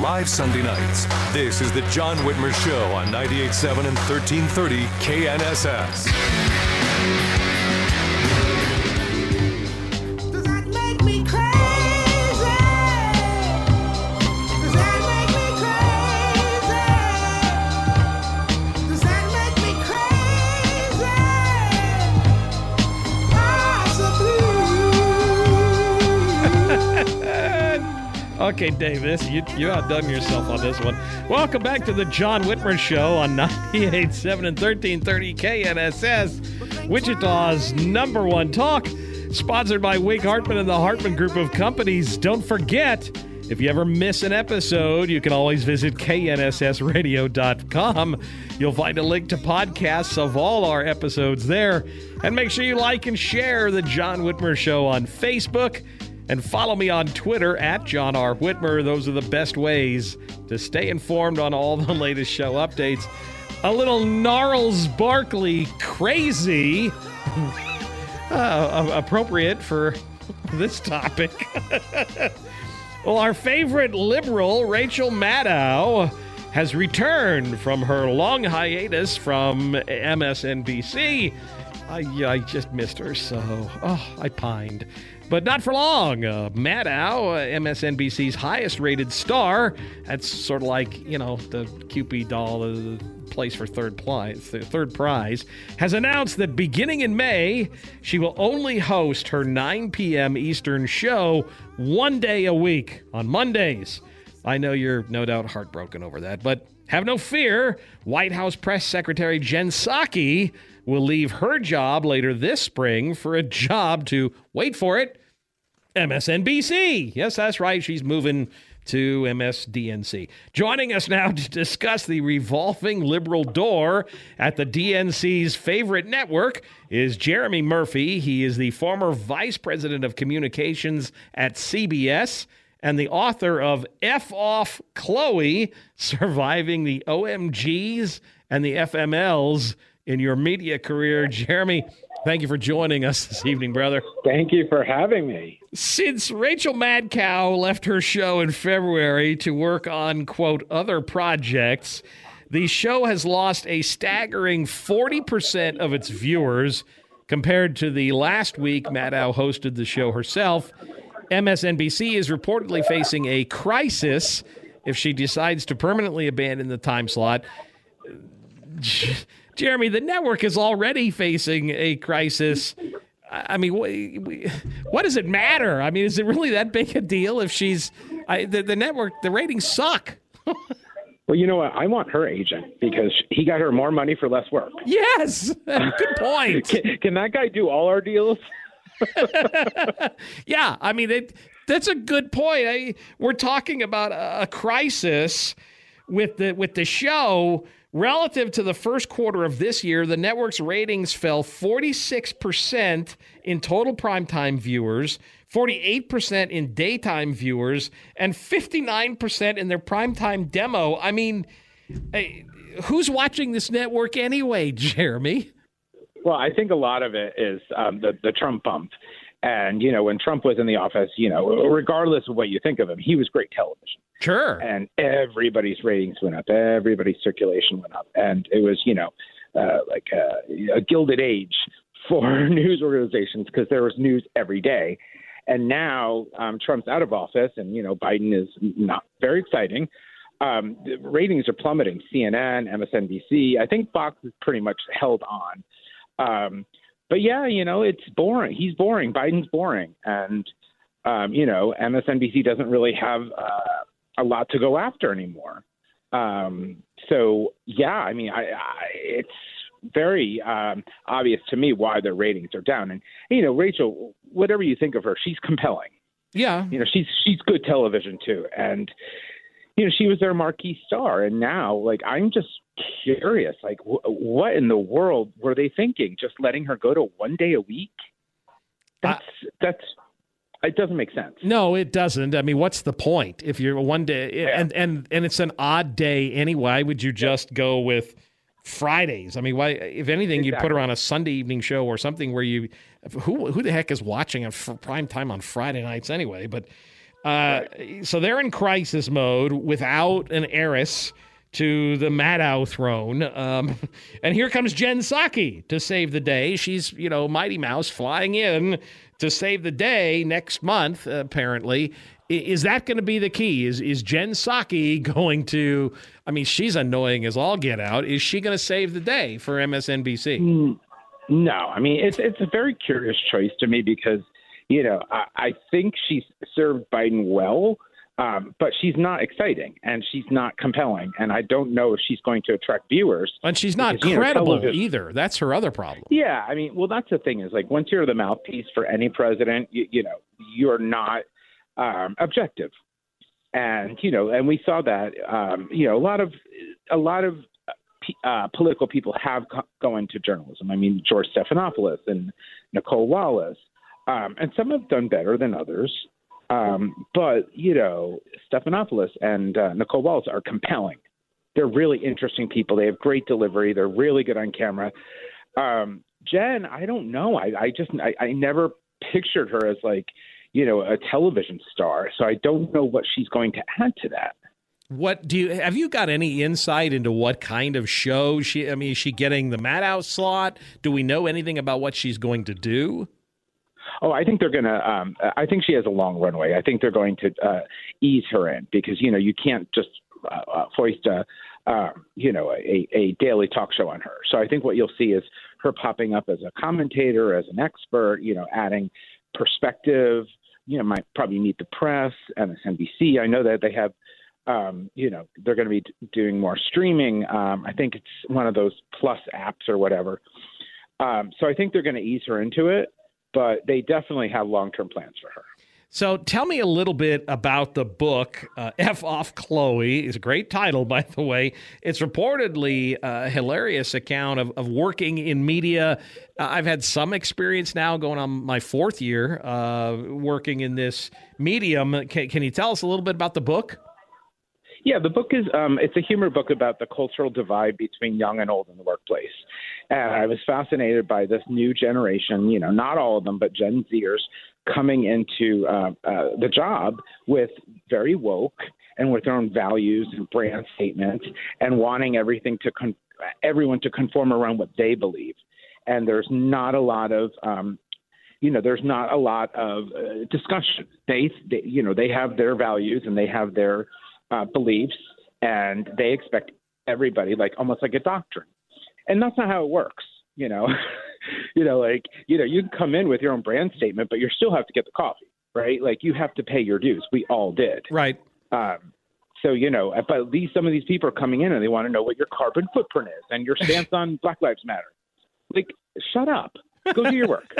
Live Sunday nights, this is the John Whitmer Show on 98.7 and 1330 KNSS. Does that make me crazy? Does that make me crazy? Does that make me crazy? Possibly. Okay, Dave, you outdone yourself on this one. Welcome back to the John Whitmer Show on 98.7 and 1330 KNSS, Wichita's #1 talk, sponsored by Wake Hartman and the Hartman Group of Companies. Don't forget, if you ever miss an episode, you can always visit knssradio.com. You'll find a link to podcasts of all our episodes there. And make sure you like and share the John Whitmer Show on Facebook. And follow me on Twitter at John R. Whitmer. Those are the best ways to stay informed on all the latest show updates. A little Gnarls Barkley crazy, appropriate for this topic. Well, our favorite liberal, Rachel Maddow, has returned from her long hiatus from MSNBC. I just missed her, so I pined. But not for long. Maddow, MSNBC's highest-rated star. That's sort of like, you know, the Cupid doll, the place for third prize, has announced that beginning in May, she will only host her 9 p.m. Eastern show one day a week on Mondays. I know you're no doubt heartbroken over that, but have no fear. White House Press Secretary Jen Psaki will leave her job later this spring for a job to, wait for it, MSNBC. Yes, that's right. She's moving to MSDNC. Joining us now to discuss the revolving liberal door at the DNC's favorite network is Jeremy Murphy. He is the former vice president of communications at CBS and the author of F-Off Chloe, Surviving the OMGs and the FMLs in Your Media Career. Jeremy, thank you for joining us this evening, brother. Thank you for having me. Since Rachel Maddow left her show in February to work on, quote, other projects, the show has lost a staggering 40% of its viewers compared to the last week Maddow hosted the show herself. MSNBC is reportedly facing a crisis if she decides to permanently abandon the time slot. Jeremy, the network is already facing a crisis. I mean, what does it matter? I mean, is it really that big a deal if she's the network? The ratings suck. Well, you know what? I want her agent because he got her more money for less work. Yes. Good point. Can that guy do all our deals? Yeah, I mean, that's a good point. We're talking about a crisis with the show. Relative to the first quarter of this year, the network's ratings fell 46% in total primetime viewers, 48% in daytime viewers, and 59% in their primetime demo. I mean, who's watching this network anyway, Jeremy? Well, I think a lot of it is the Trump bump. And, you know, when Trump was in the office, you know, regardless of what you think of him, he was great television. Sure. And everybody's ratings went up. Everybody's circulation went up. And it was, you know, like a gilded age for news organizations because there was news every day. And now Trump's out of office and, you know, Biden is not very exciting. The ratings are plummeting. CNN, MSNBC, I think Fox is pretty much held on. But, yeah, you know, it's boring. He's boring. Biden's boring. And, you know, MSNBC doesn't really have a lot to go after anymore. So, yeah, I mean, it's very obvious to me why their ratings are down. And, you know, Rachel, whatever you think of her, she's compelling. Yeah. You know, she's good television, too. And, you know, she was their marquee star. And now, like, I'm just curious, like, what in the world were they thinking? Just letting her go to one day a week? That's it doesn't make sense. No, it doesn't. I mean, what's the point if you're one day and it's an odd day anyway? Would you just go with Fridays? I mean, why? If anything, exactly. You'd put her on a Sunday evening show or something where you who the heck is watching on prime time on Friday nights anyway? But right. So they're in crisis mode without an heiress to the Maddow throne. And here comes Jen Psaki to save the day. She's, you know, Mighty Mouse flying in to save the day next month, apparently. Is that going to be the key? Is Jen Psaki going to, I mean, she's annoying as all get out. Is she going to save the day for MSNBC? No, I mean, it's a very curious choice to me because, you know, I think she served Biden well. But she's not exciting and she's not compelling. And I don't know if she's going to attract viewers. And she's not credible either. That's her other problem. Yeah. I mean, well, that's the thing is like once you're the mouthpiece for any president, you know, you're not objective. And, you know, and we saw that, you know, a lot of political people have gone to journalism. I mean, George Stephanopoulos and Nicolle Wallace. And some have done better than others. But, you know, Stephanopoulos and Nicolle Wallace are compelling. They're really interesting people. They have great delivery. They're really good on camera. Jen, I don't know. I never pictured her as like, you know, a television star. So I don't know what she's going to add to that. Have you got any insight into what kind of show is she getting the Maddow slot? Do we know anything about what she's going to do? Oh, I think they're going to I think she has a long runway. I think they're going to ease her in because, you know, you can't just foist, you know, a daily talk show on her. So I think what you'll see is her popping up as a commentator, as an expert, you know, adding perspective, you know, might probably meet the press, MSNBC. I know that they have, you know, they're going to be doing more streaming. I think it's one of those plus apps or whatever. So I think they're going to ease her into it. But they definitely have long-term plans for her. So tell me a little bit about the book, F-Off Chloe. It's a great title, by the way. It's reportedly a hilarious account of working in media. I've had some experience now going on my fourth year working in this medium. Can you tell us a little bit about the book? Yeah, the book is it's a humor book about the cultural divide between young and old in the workplace. And I was fascinated by this new generation, you know, not all of them, but Gen Zers coming into the job with very woke and with their own values and brand statements and wanting everything to everyone to conform around what they believe. And there's not a lot of discussion. They you know, they have their values and they have their beliefs and they expect everybody almost like a doctrine. And that's not how it works, you know. You can come in with your own brand statement, but you still have to get the coffee, right? Like you have to pay your dues. We all did. Right. So, you know, but some of these people are coming in and they want to know what your carbon footprint is and your stance on Black Lives Matter. Like, shut up. Go do your work.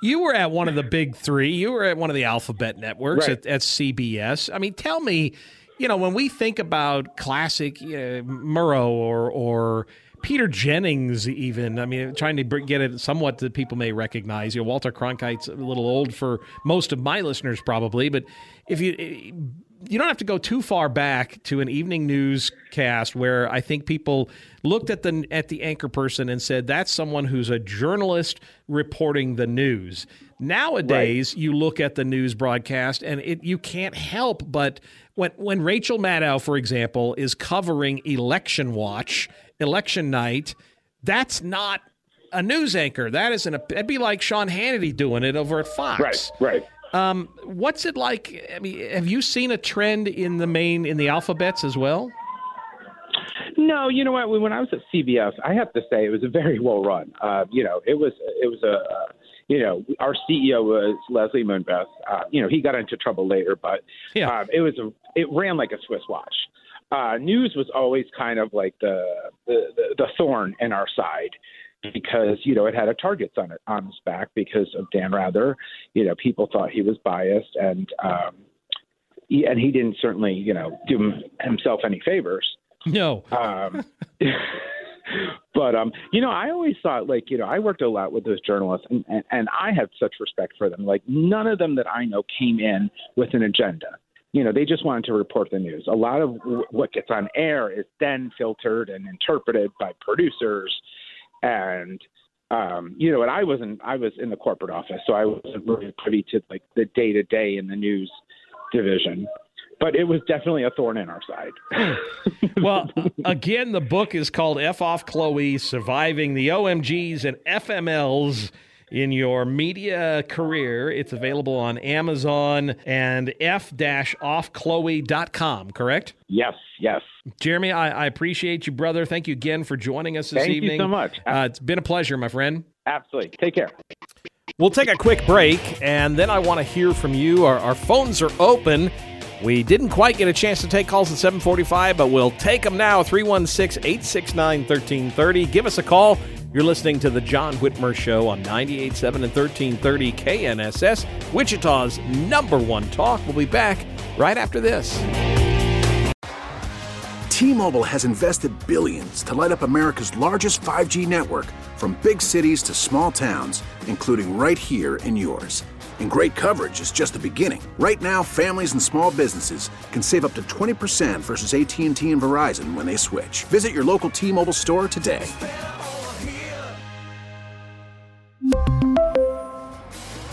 You were at one of the big three. You were at one of the alphabet networks at CBS. I mean, tell me, you know, when we think about classic Murrow or Peter Jennings, even, I mean, trying to get it somewhat that people may recognize. You know, Walter Cronkite's a little old for most of my listeners probably, but if you don't have to go too far back to an evening newscast where I think people looked at the anchor person and said, that's someone who's a journalist reporting the news. Nowadays, right. You look at the news broadcast and you can't help but when Rachel Maddow, for example, is covering election night, that's not a news anchor. That'd be like Sean Hannity doing it over at Fox. Right. What's it like? I mean, have you seen a trend in the main, in the alphabets as well? No, you know what? When I was at CBS, I have to say it was a very well run. Our CEO was Leslie Moonves. He got into trouble later, but yeah. It ran like a Swiss watch. News was always kind of like the thorn in our side. Because, it had a target on its back because of Dan Rather. People thought he was biased and he didn't certainly, do himself any favors. No. But I always thought I worked a lot with those journalists and I have such respect for them. Like none of them that I know came in with an agenda. They just wanted to report the news. A lot of what gets on air is then filtered and interpreted by producers. And, and I was in the corporate office, so I wasn't really privy to the day to day in the news division, but it was definitely a thorn in our side. Well, again, the book is called F-Off Chloe, Surviving the OMGs and FMLs in Your Media Career. It's available on Amazon and f-offchloe.com, correct? Yes. Jeremy, I appreciate you, brother. Thank you again for joining us this evening. Thank you so much. It's been a pleasure, my friend. Absolutely. Take care. We'll take a quick break, and then I want to hear from you. Our phones are open. We didn't quite get a chance to take calls at 7:45, but we'll take them now, 316-869-1330. Give us a call. You're listening to The John Whitmer Show on 98.7 and 1330 KNSS, Wichita's #1 talk. We'll be back right after this. T-Mobile has invested billions to light up America's largest 5G network, from big cities to small towns, including right here in yours. And great coverage is just the beginning. Right now, families and small businesses can save up to 20% versus AT&T and Verizon when they switch. Visit your local T-Mobile store today.